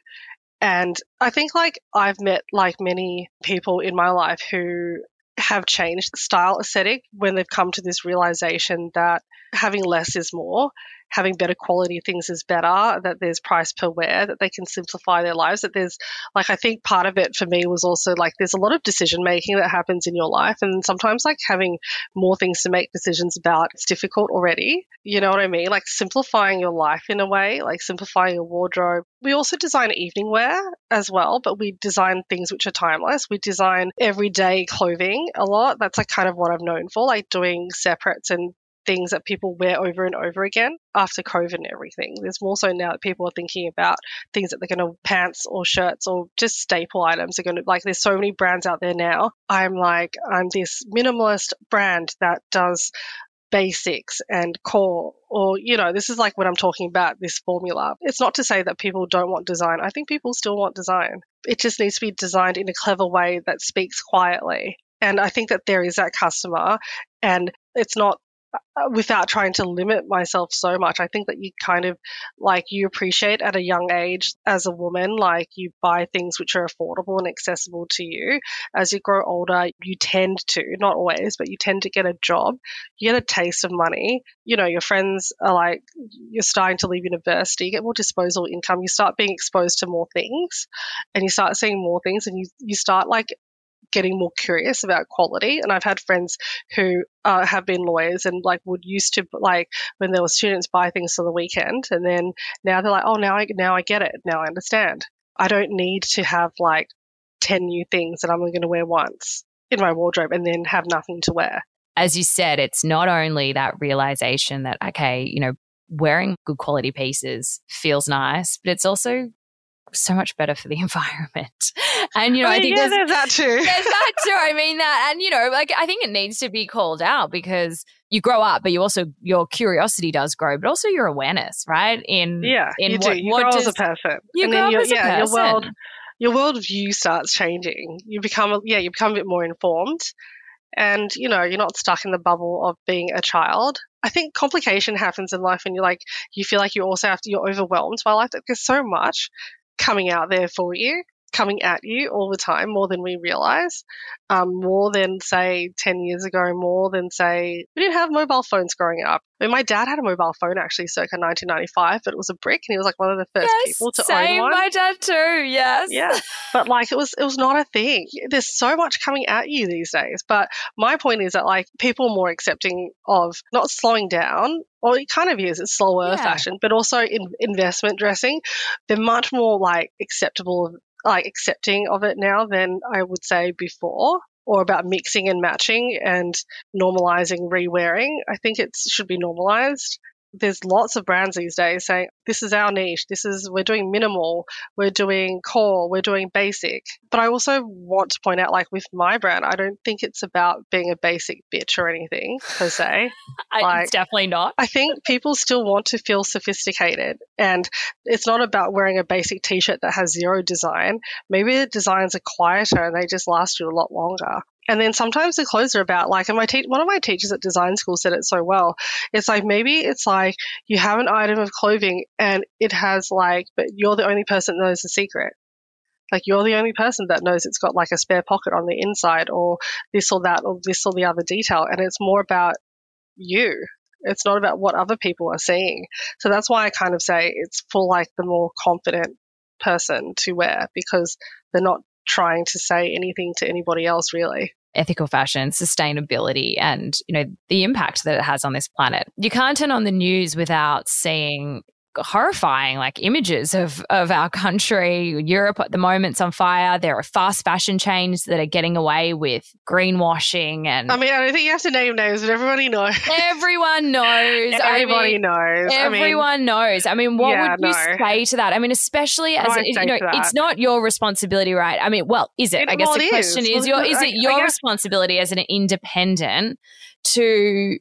And I think like I've met like many people in my life who have changed style aesthetic when they've come to this realization that having less is more, having better quality things is better, that there's price per wear, that they can simplify their lives, that there's like I think part of it for me was also like there's a lot of decision making that happens in your life and sometimes like having more things to make decisions about, it's difficult already. You know what I mean? Like simplifying your life in a way, like simplifying your wardrobe. We also design evening wear as well, but we design things which are timeless. We design everyday clothing a lot. That's like kind of what I'm known for, like doing separates and things that people wear over and over again after COVID and everything. There's more so now that people are thinking about things that they're going to, pants or shirts or just staple items are going to, like there's so many brands out there now. I'm like, I'm this minimalist brand that does basics and core, or, you know, this is like what I'm talking about, this formula. It's not to say that people don't want design. I think people still want design. It just needs to be designed in a clever way that speaks quietly. And I think that there is that customer and it's not without trying to limit myself so much. I think that you kind of like you appreciate at a young age as a woman, like you buy things which are affordable and accessible to you. As you grow older, you tend to, not always, but you tend to get a job. You get a taste of money. You know, your friends are like, you're starting to leave university, you get more disposable income, you start being exposed to more things and you start seeing more things and you, you start like getting more curious about quality. And I've had friends who uh, have been lawyers and like would used to like when they were students buy things for the weekend and then now they're like, oh, now I, now I get it. Now I understand. I don't need to have like ten new things that I'm only going to wear once in my wardrobe and then have nothing to wear. As you said, it's not only that realization that, okay, you know, wearing good quality pieces feels nice, but it's also so much better for the environment. And, you know, I, mean, I think yeah, there's, there's that too. There's that too. I mean that. And, you know, like, I think it needs to be called out because you grow up, but you also, your curiosity does grow, but also your awareness, right? In, yeah, in you what, do. You what grow does, as a person. You and grow then up as yeah, a person. Your world, your world view starts changing. You become, yeah, you become a bit more informed. And, you know, you're not stuck in the bubble of being a child. I think complication happens in life and you're like, you feel like you also have to, you're overwhelmed by life. There's so much coming out there for you, coming at you all the time, more than we realize, um, more than, say, ten years ago, more than, say, we didn't have mobile phones growing up. I mean, my dad had a mobile phone actually circa nineteen ninety-five, but it was a brick and he was like one of the first yes, people to own one. Same, my dad too, yes. Yeah, but like it was it was not a thing. There's so much coming at you these days. But my point is that like people are more accepting of not slowing down, or it kind of is, it's slower yeah. fashion, but also in investment dressing. They're much more like acceptable of like accepting of it now than I would say before, or about mixing and matching and normalizing re-wearing. I think it should be normalized. There's lots of brands these days saying, this is our niche, this is, we're doing minimal, we're doing core, we're doing basic. But I also want to point out, like with my brand, I don't think it's about being a basic bitch or anything per se. I, like, it's definitely not. I think people still want to feel sophisticated, and it's not about wearing a basic t-shirt that has zero design. Maybe the designs are quieter and they just last you a lot longer. And then sometimes the clothes are about like, and my te- one of my teachers at design school said it so well. It's like, maybe it's like you have an item of clothing and it has like, but you're the only person that knows the secret. Like you're the only person that knows it's got like a spare pocket on the inside, or this or that, or this or the other detail. And it's more about you. It's not about what other people are seeing. So that's why I kind of say it's for like the more confident person to wear, because they're not trying to say anything to anybody else really. Ethical fashion, sustainability, and you know the impact that it has on this planet. You can't turn on the news without seeing horrifying like images of of our country. Europe at the moment's on fire. There are fast fashion chains that are getting away with greenwashing, and I mean, I don't think you have to name names, but everybody knows. Everyone knows. Everybody I mean, knows. Everyone I mean, knows. I mean, what yeah, would you no. say to that? I mean, especially as it, you know, it's not your responsibility, right? I mean, well, is it? it I guess well, the question is, is, your, is it your responsibility as an independent to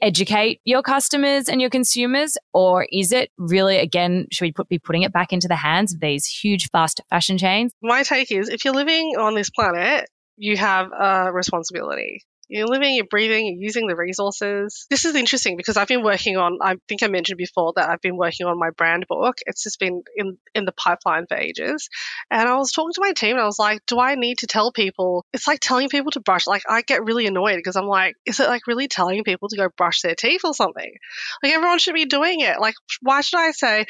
educate your customers and your consumers, or is it really, again, should we put, be putting it back into the hands of these huge fast fashion chains? My take is, if you're living on this planet, you have a responsibility. You're living, you're breathing, you're using the resources. This is interesting because I've been working on, I think I mentioned before that I've been working on my brand book. It's just been in, in the pipeline for ages. And I was talking to my team and I was like, do I need to tell people? It's like telling people to brush. Like I get really annoyed because I'm like, is it like really telling people to go brush their teeth or something? Like everyone should be doing it. Like why should I say,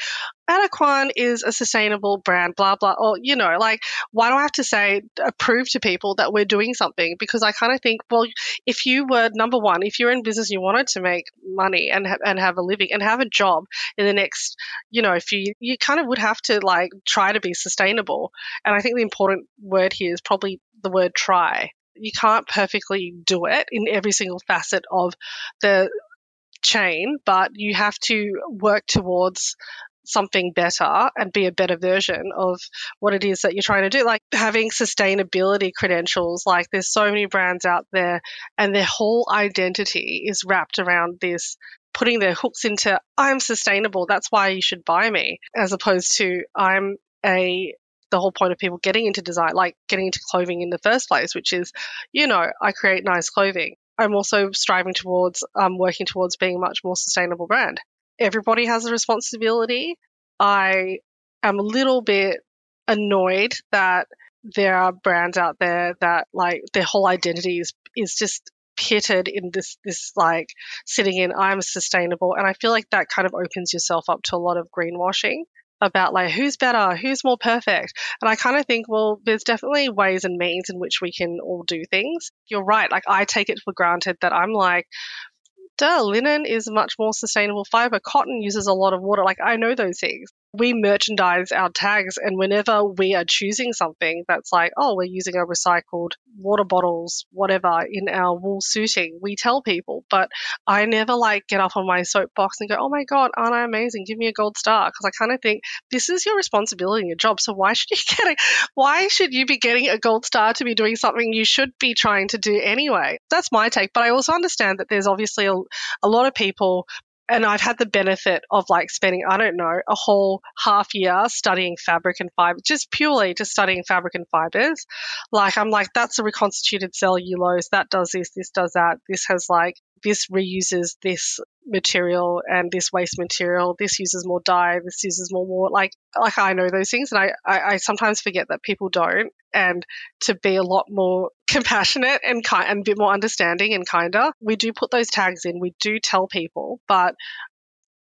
Anna Quan is a sustainable brand, blah, blah, or, you know, like, why do I have to say, prove to people that we're doing something? Because I kind of think, well, if you were, number one, if you're in business, you wanted to make money and ha- and have a living and have a job in the next, you know, if you, you kind of would have to, like, try to be sustainable. And I think the important word here is probably the word try. You can't perfectly do it in every single facet of the chain, but you have to work towards something better and be a better version of what it is that you're trying to do. Like having sustainability credentials, like there's so many brands out there and their whole identity is wrapped around this, putting their hooks into, I'm sustainable, that's why you should buy me, as opposed to I'm a, the whole point of people getting into design, like getting into clothing in the first place, which is, you know, I create nice clothing. I'm also striving towards, um, working towards being a much more sustainable brand. Everybody has a responsibility. I am a little bit annoyed that there are brands out there that like their whole identity is, is just pitted in this, this like sitting in, I'm sustainable. And I feel like that kind of opens yourself up to a lot of greenwashing about like who's better, who's more perfect. And I kind of think, well, there's definitely ways and means in which we can all do things. You're right. Like I take it for granted that I'm like, duh, linen is much more sustainable fiber. Cotton uses a lot of water. Like I know those things. we merchandise our tags, and whenever we are choosing something that's like, oh, we're using our recycled water bottles, whatever, in our wool suiting, we tell people. But I never like get up on my soapbox and go, oh my God, aren't I amazing? Give me a gold star. Because I kind of think this is your responsibility and your job. So why should you get a, why should you be getting a gold star to be doing something you should be trying to do anyway? That's my take. But I also understand that there's obviously a, a lot of people. And I've had the benefit of like spending, I don't know, a whole half year studying fabric and fibre, just purely just studying fabric and fibres. Like I'm like, that's a reconstituted cellulose, that does this, this does that, this has like, this reuses this material and this waste material, this uses more dye, this uses more water. Like like I know those things, and I, I, I sometimes forget that people don't, and to be a lot more compassionate and kind and a bit more understanding and kinder. We do put those tags in, we do tell people, but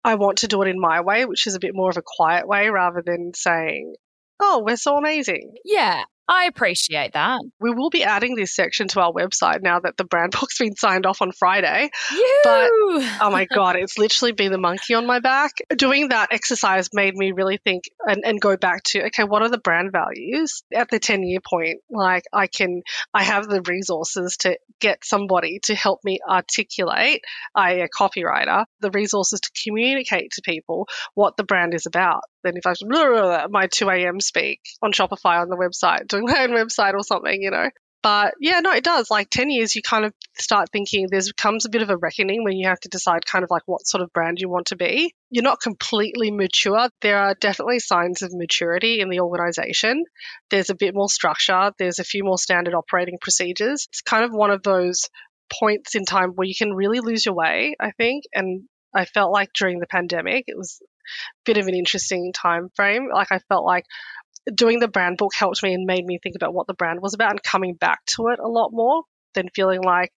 I want to do it in my way, which is a bit more of a quiet way rather than saying, oh, we're so amazing. Yeah. I appreciate that. We will be adding this section to our website now that the brand book's been signed off on Friday. Ew. But oh my God, it's literally been the monkey on my back. Doing that exercise made me really think and, and go back to, okay, what are the brand values at the ten year point? Like I can, I have the resources to get somebody to help me articulate, that is a copywriter, the resources to communicate to people what the brand is about. Then if I blah, blah, blah, my two a.m. speak on Shopify on the website, doing my own website or something, you know. But yeah, no, it does. Like ten years, you kind of start thinking there's comes a bit of a reckoning when you have to decide kind of like what sort of brand you want to be. You're not completely mature. There are definitely signs of maturity in the organization. There's a bit more structure. There's a few more standard operating procedures. It's kind of one of those points in time where you can really lose your way, I think. And I felt like during the pandemic, it was bit of an interesting time frame. Like I felt like doing the brand book helped me and made me think about what the brand was about and coming back to it a lot more than feeling like,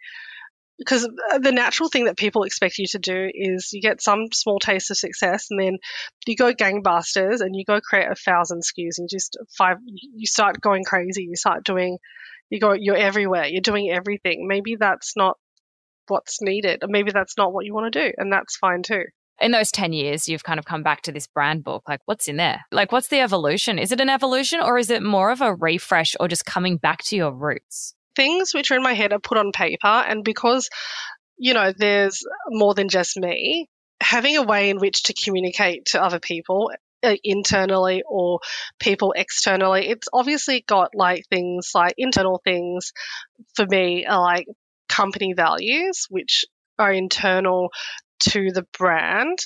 because the natural thing that people expect you to do is you get some small taste of success and then you go gangbusters and you go create a thousand S K Us and just five, you start going crazy, you start doing, you go, you're everywhere, you're doing everything. Maybe that's not what's needed, or maybe that's not what you want to do, and that's fine too. In those ten years, you've kind of come back to this brand book. Like, what's in there? Like, what's the evolution? Is it an evolution or is it more of a refresh or just coming back to your roots? Things which are in my head are put on paper. And because, you know, there's more than just me, having a way in which to communicate to other people internally or people externally, it's obviously got like things like internal things for me are like company values, which are internal to the brand,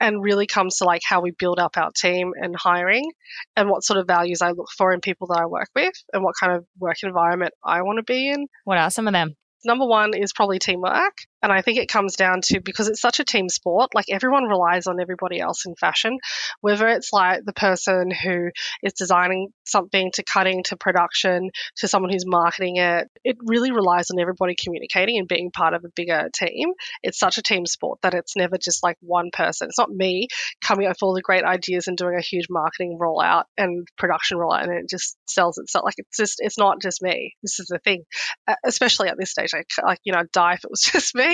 and really comes to like how we build up our team and hiring and what sort of values I look for in people that I work with and what kind of work environment I want to be in. What are some of them? Number one is probably teamwork. And I think it comes down to, because it's such a team sport, like everyone relies on everybody else in fashion, whether it's like the person who is designing something to cutting to production to someone who's marketing it, it really relies on everybody communicating and being part of a bigger team. It's such a team sport that it's never just like one person. It's not me coming up with all the great ideas and doing a huge marketing rollout and production rollout and it just sells itself. Like it's just, it's not just me. This is the thing, especially at this stage. I, like, you know, I'd die if it was just me.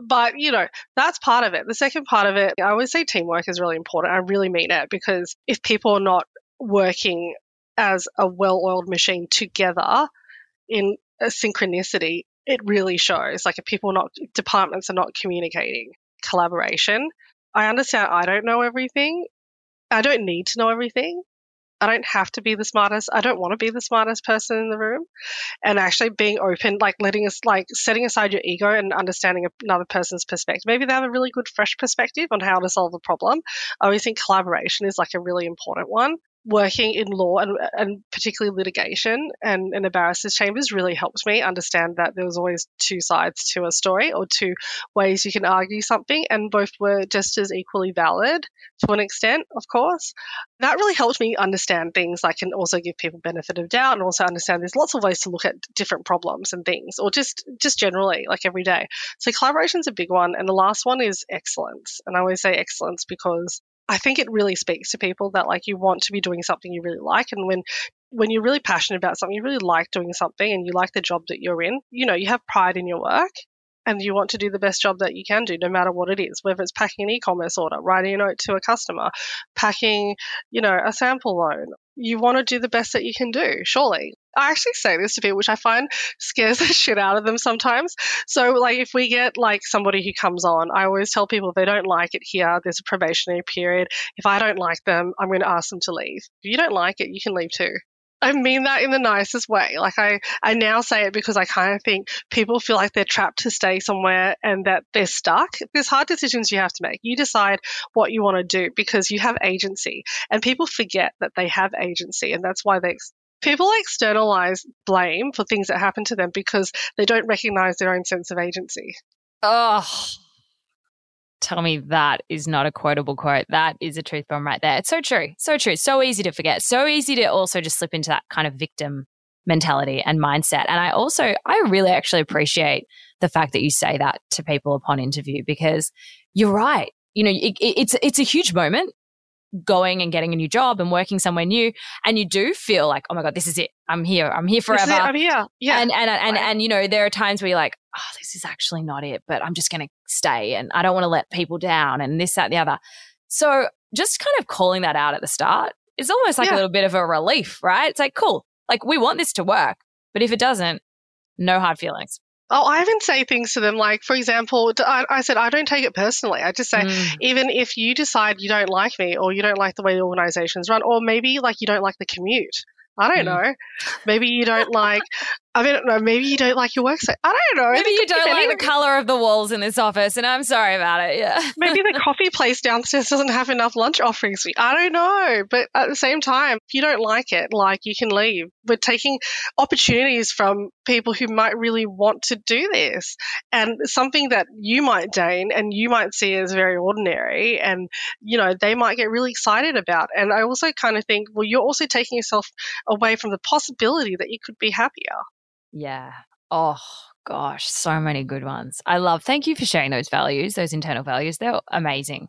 But, you know, that's part of it. The second part of it, I always say teamwork is really important. I really mean it, because if people are not working as a well-oiled machine together in a synchronicity, it really shows. Like if people are not, departments are not communicating, collaboration. I understand I don't know everything. I don't need to know everything. I don't have to be the smartest. I don't want to be the smartest person in the room. And actually being open, like letting us, like setting aside your ego and understanding another person's perspective. Maybe they have a really good, fresh perspective on how to solve a problem. I always think collaboration is like a really important one. Working in law and, and particularly litigation and in a barrister's chambers really helped me understand that there was always two sides to a story or two ways you can argue something, and both were just as equally valid to an extent, of course. That really helped me understand things like, and also give people benefit of doubt, and also understand there's lots of ways to look at different problems and things, or just, just generally, like every day. So collaboration's a big one. And the last one is excellence. And I always say excellence because I think it really speaks to people that like you want to be doing something you really like, and when when you're really passionate about something, you really like doing something and you like the job that you're in, you know, you have pride in your work and you want to do the best job that you can do, no matter what it is, whether it's packing an e-commerce order, writing a note to a customer, packing, you know, a sample loan. You want to do the best that you can do, surely. I actually say this to people, which I find scares the shit out of them sometimes. So, like, if we get, like, somebody who comes on, I always tell people if they don't like it here, there's a probationary period. If I don't like them, I'm going to ask them to leave. If you don't like it, you can leave too. I mean that in the nicest way. Like, I, I now say it because I kind of think people feel like they're trapped to stay somewhere and that they're stuck. There's hard decisions you have to make. You decide what you want to do because you have agency, and people forget that they have agency, and that's why they people externalize blame for things that happen to them because they don't recognize their own sense of agency. Oh, tell me that is not a quotable quote. That is a truth bomb right there. It's so true. So true. So easy to forget. So easy to also just slip into that kind of victim mentality and mindset. And I also, I really actually appreciate the fact that you say that to people upon interview, because you're right. You know, it, it's it's a huge moment going and getting a new job and working somewhere new. And you do feel like, oh my God, this is it. I'm here. I'm here forever. This is it. I'm here. Yeah. And, and, and, and, and, you know, there are times where you're like, oh, this is actually not it, but I'm just going to stay and I don't want to let people down and this, that, and the other. So just kind of calling that out at the start is almost like yeah. a little bit of a relief, right? It's like, cool. Like, we want this to work, but if it doesn't, no hard feelings. Oh, I even say things to them like, for example, I, I said, I don't take it personally. I just say, mm. even if you decide you don't like me or you don't like the way the organization's run, or maybe like you don't like the commute. I don't mm. know. Maybe you don't like, I mean, I don't know, maybe you don't like your workspace. I don't know. Maybe you don't like the color of the walls in this office, and I'm sorry about it. Yeah. Maybe the coffee place downstairs doesn't have enough lunch offerings for you. I don't know. But at the same time, if you don't like it, like, you can leave. We're taking opportunities from people who might really want to do this, and something that you might deign and you might see as very ordinary, and, you know, they might get really excited about. And I also kind of think, well, you're also taking yourself away from the possibility that you could be happier. Yeah. Oh, gosh, so many good ones. I love, thank you for sharing those values, those internal values. They're amazing.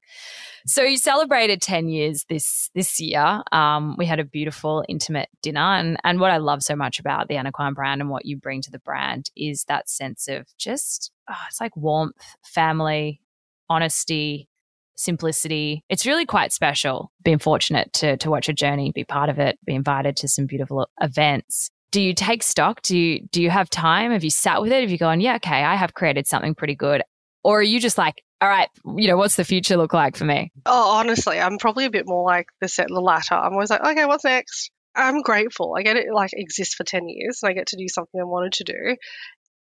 So you celebrated ten years this this year. Um, we had a beautiful, intimate dinner. And, and what I love so much about the Anna Quan brand and what you bring to the brand is that sense of just, oh, it's like warmth, family, honesty, simplicity. It's really quite special being fortunate to to watch your journey, be part of it, be invited to some beautiful events. Do you take stock? Do you do you have time? Have you sat with it? Have you gone, yeah, okay, I have created something pretty good? Or are you just like, all right, you know, what's the future look like for me? Oh, honestly, I'm probably a bit more like the set, the latter. I'm always like, okay, what's next? I'm grateful. I get it, like, exist for ten years, and I get to do something I wanted to do,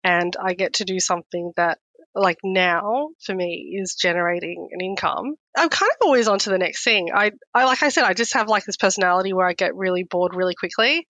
and I get to do something that, like, now for me is generating an income. I'm kind of always on to the next thing. I, I like I said, I just have like this personality where I get really bored really quickly.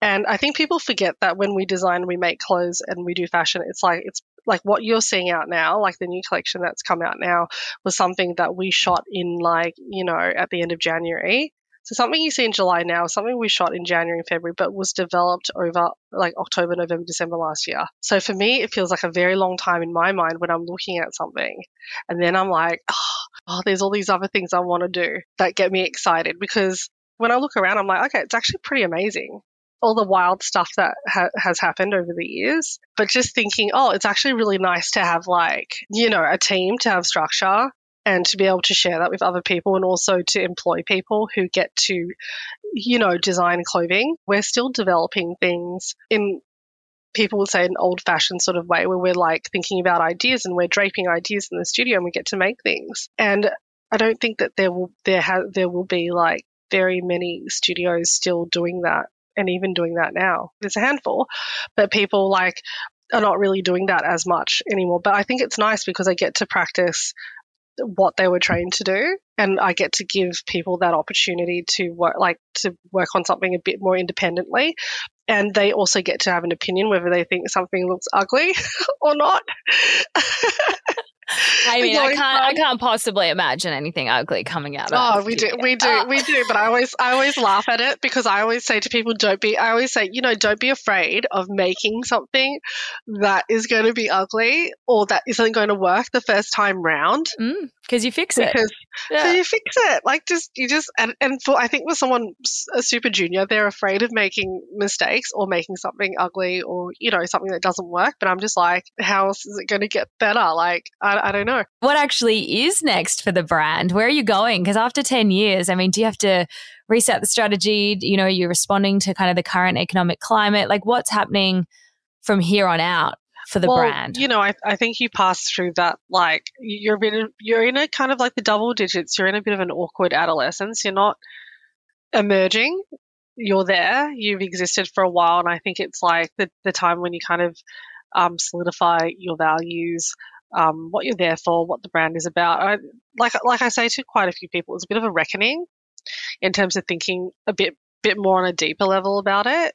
And I think people forget that when we design, we make clothes and we do fashion. It's like it's like what you're seeing out now, like the new collection that's come out now was something that we shot in like, you know, at the end of January. So something you see in July now, something we shot in January and February, but was developed over like October, November, December last year. So for me, it feels like a very long time in my mind when I'm looking at something. And then I'm like, oh, oh there's all these other things I want to do that get me excited, because when I look around, I'm like, okay, it's actually pretty amazing, all the wild stuff that ha- has happened over the years. But just thinking, oh, it's actually really nice to have like, you know, a team, to have structure and to be able to share that with other people, and also to employ people who get to, you know, design clothing. We're still developing things in, people would say, an old-fashioned sort of way, where we're like thinking about ideas and we're draping ideas in the studio and we get to make things. And I don't think that there will there ha- there will be like very many studios still doing that. And even doing that now, there's a handful, but people like are not really doing that as much anymore. But I think it's nice because I get to practice what they were trained to do, and I get to give people that opportunity to work, like to work on something a bit more independently. And they also get to have an opinion whether they think something looks ugly or not. I mean, I can't, I can't possibly imagine anything ugly coming out of it. Oh, we do, we do, oh. we do. But I always, I always laugh at it, because I always say to people, don't be, I always say, you know, don't be afraid of making something that is going to be ugly or that isn't going to work the first time round. Mm. Because you fix it. Because, yeah. So you fix it. Like, just, you just, and, and for, I think with someone a super junior, they're afraid of making mistakes or making something ugly or, you know, something that doesn't work. But I'm just like, how else is it going to get better? Like, I, I don't know. What actually is next for the brand? Where are you going? Because after ten years, I mean, do you have to reset the strategy? You know, you're responding to kind of the current economic climate. Like, what's happening from here on out for the well, brand? You know, I, I think you pass through that, like, you're a bit of, you're in a kind of like the double digits. You're in a bit of an awkward adolescence. You're not emerging. You're there. You've existed for a while. And I think it's like the, the time when you kind of um, solidify your values, um, what you're there for, what the brand is about. I, like, like I say to quite a few people, it's a bit of a reckoning in terms of thinking a bit, bit more on a deeper level about it.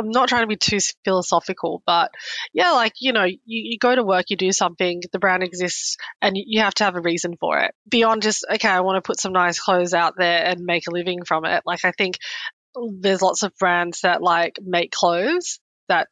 I'm not trying to be too philosophical, but yeah, like, you know, you, you go to work, you do something, the brand exists, and you have to have a reason for it. Beyond just, okay, I want to put some nice clothes out there and make a living from it. Like, I think there's lots of brands that like make clothes that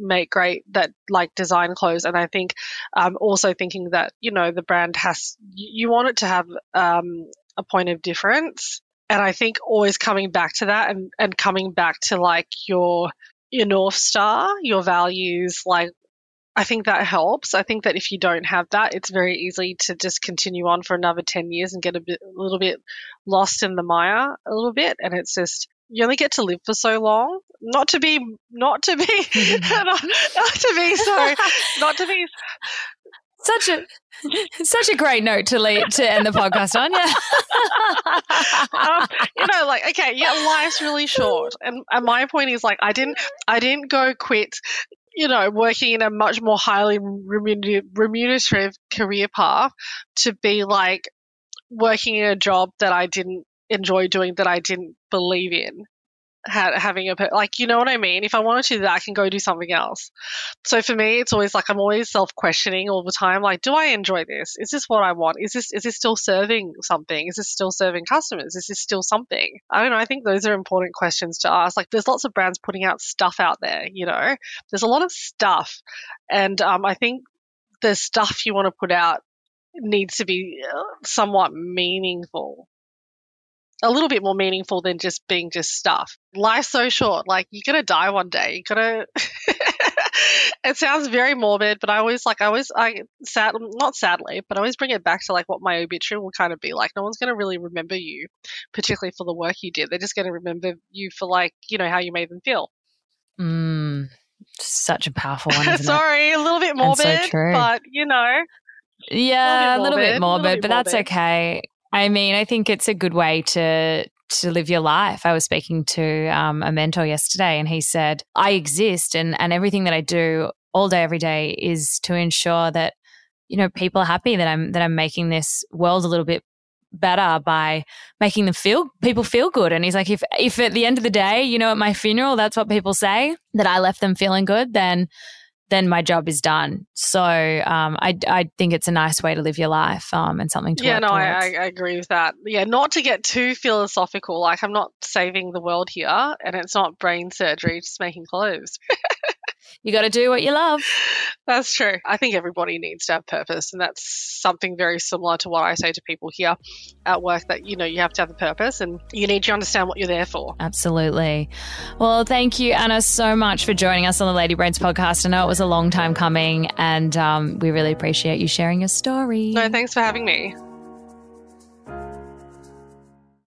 make great, that like design clothes. And I think um, also thinking that, you know, the brand has, you want it to have um, a point of difference. And I think always coming back to that and, and coming back to like your, your North Star, your values, like, I think that helps. I think that if you don't have that, it's very easy to just continue on for another ten years and get a bit, a little bit lost in the mire a little bit. And it's just, you only get to live for so long. Not to be, not to be, mm-hmm. not, not to be, sorry, not to be. Such a such a great note to lead, to end the podcast on, yeah. um, you know, like, okay, yeah, life's really short, and, and my point is, like, I didn't, I didn't go quit, you know, working in a much more highly remunerative career path to be like working in a job that I didn't enjoy doing, that I didn't believe in. Having a like, you know what I mean? If I wanted to do that, I can go do something else. So for me, it's always like I'm always self-questioning all the time. Like, do I enjoy this? Is this what I want? Is this is this still serving something? Is this still serving customers? Is this still something? I don't know. I think those are important questions to ask. Like, there's lots of brands putting out stuff out there. You know, there's a lot of stuff, and um, I think the stuff you want to put out needs to be somewhat meaningful. A little bit more meaningful than just being just stuff. Life's so short. Like, you're going to die one day. You're going to – it sounds very morbid, but I always, like, I always – I sad, not sadly, but I always bring it back to, like, what my obituary will kind of be like. No one's going to really remember you, particularly for the work you did. They're just going to remember you for, like, you know, how you made them feel. Mm, such a powerful one, isn't Sorry, it? a little bit morbid, and so true. But, you know. Yeah, a little bit morbid, little bit morbid little bit but morbid. That's okay. I mean, I think it's a good way to to live your life. I was speaking to um, a mentor yesterday, and he said, I exist and, and everything that I do all day, every day is to ensure that, you know, people are happy, that I'm that I'm making this world a little bit better by making them feel people feel good. And he's like, if if at the end of the day, you know, at my funeral, that's what people say, that I left them feeling good, then then my job is done. So um, I, I think it's a nice way to live your life um, and something to yeah, work no, towards. Yeah, no, I, I agree with that. Yeah, not to get too philosophical. Like, I'm not saving the world here, and it's not brain surgery, just making clothes. You got to do what you love. That's true. I think everybody needs to have purpose, and that's something very similar to what I say to people here at work, that, you know, you have to have a purpose and you need to understand what you're there for. Absolutely. Well, thank you, Anna, so much for joining us on the Lady Brains podcast. I know it was a long time coming, and um, we really appreciate you sharing your story. No, thanks for having me.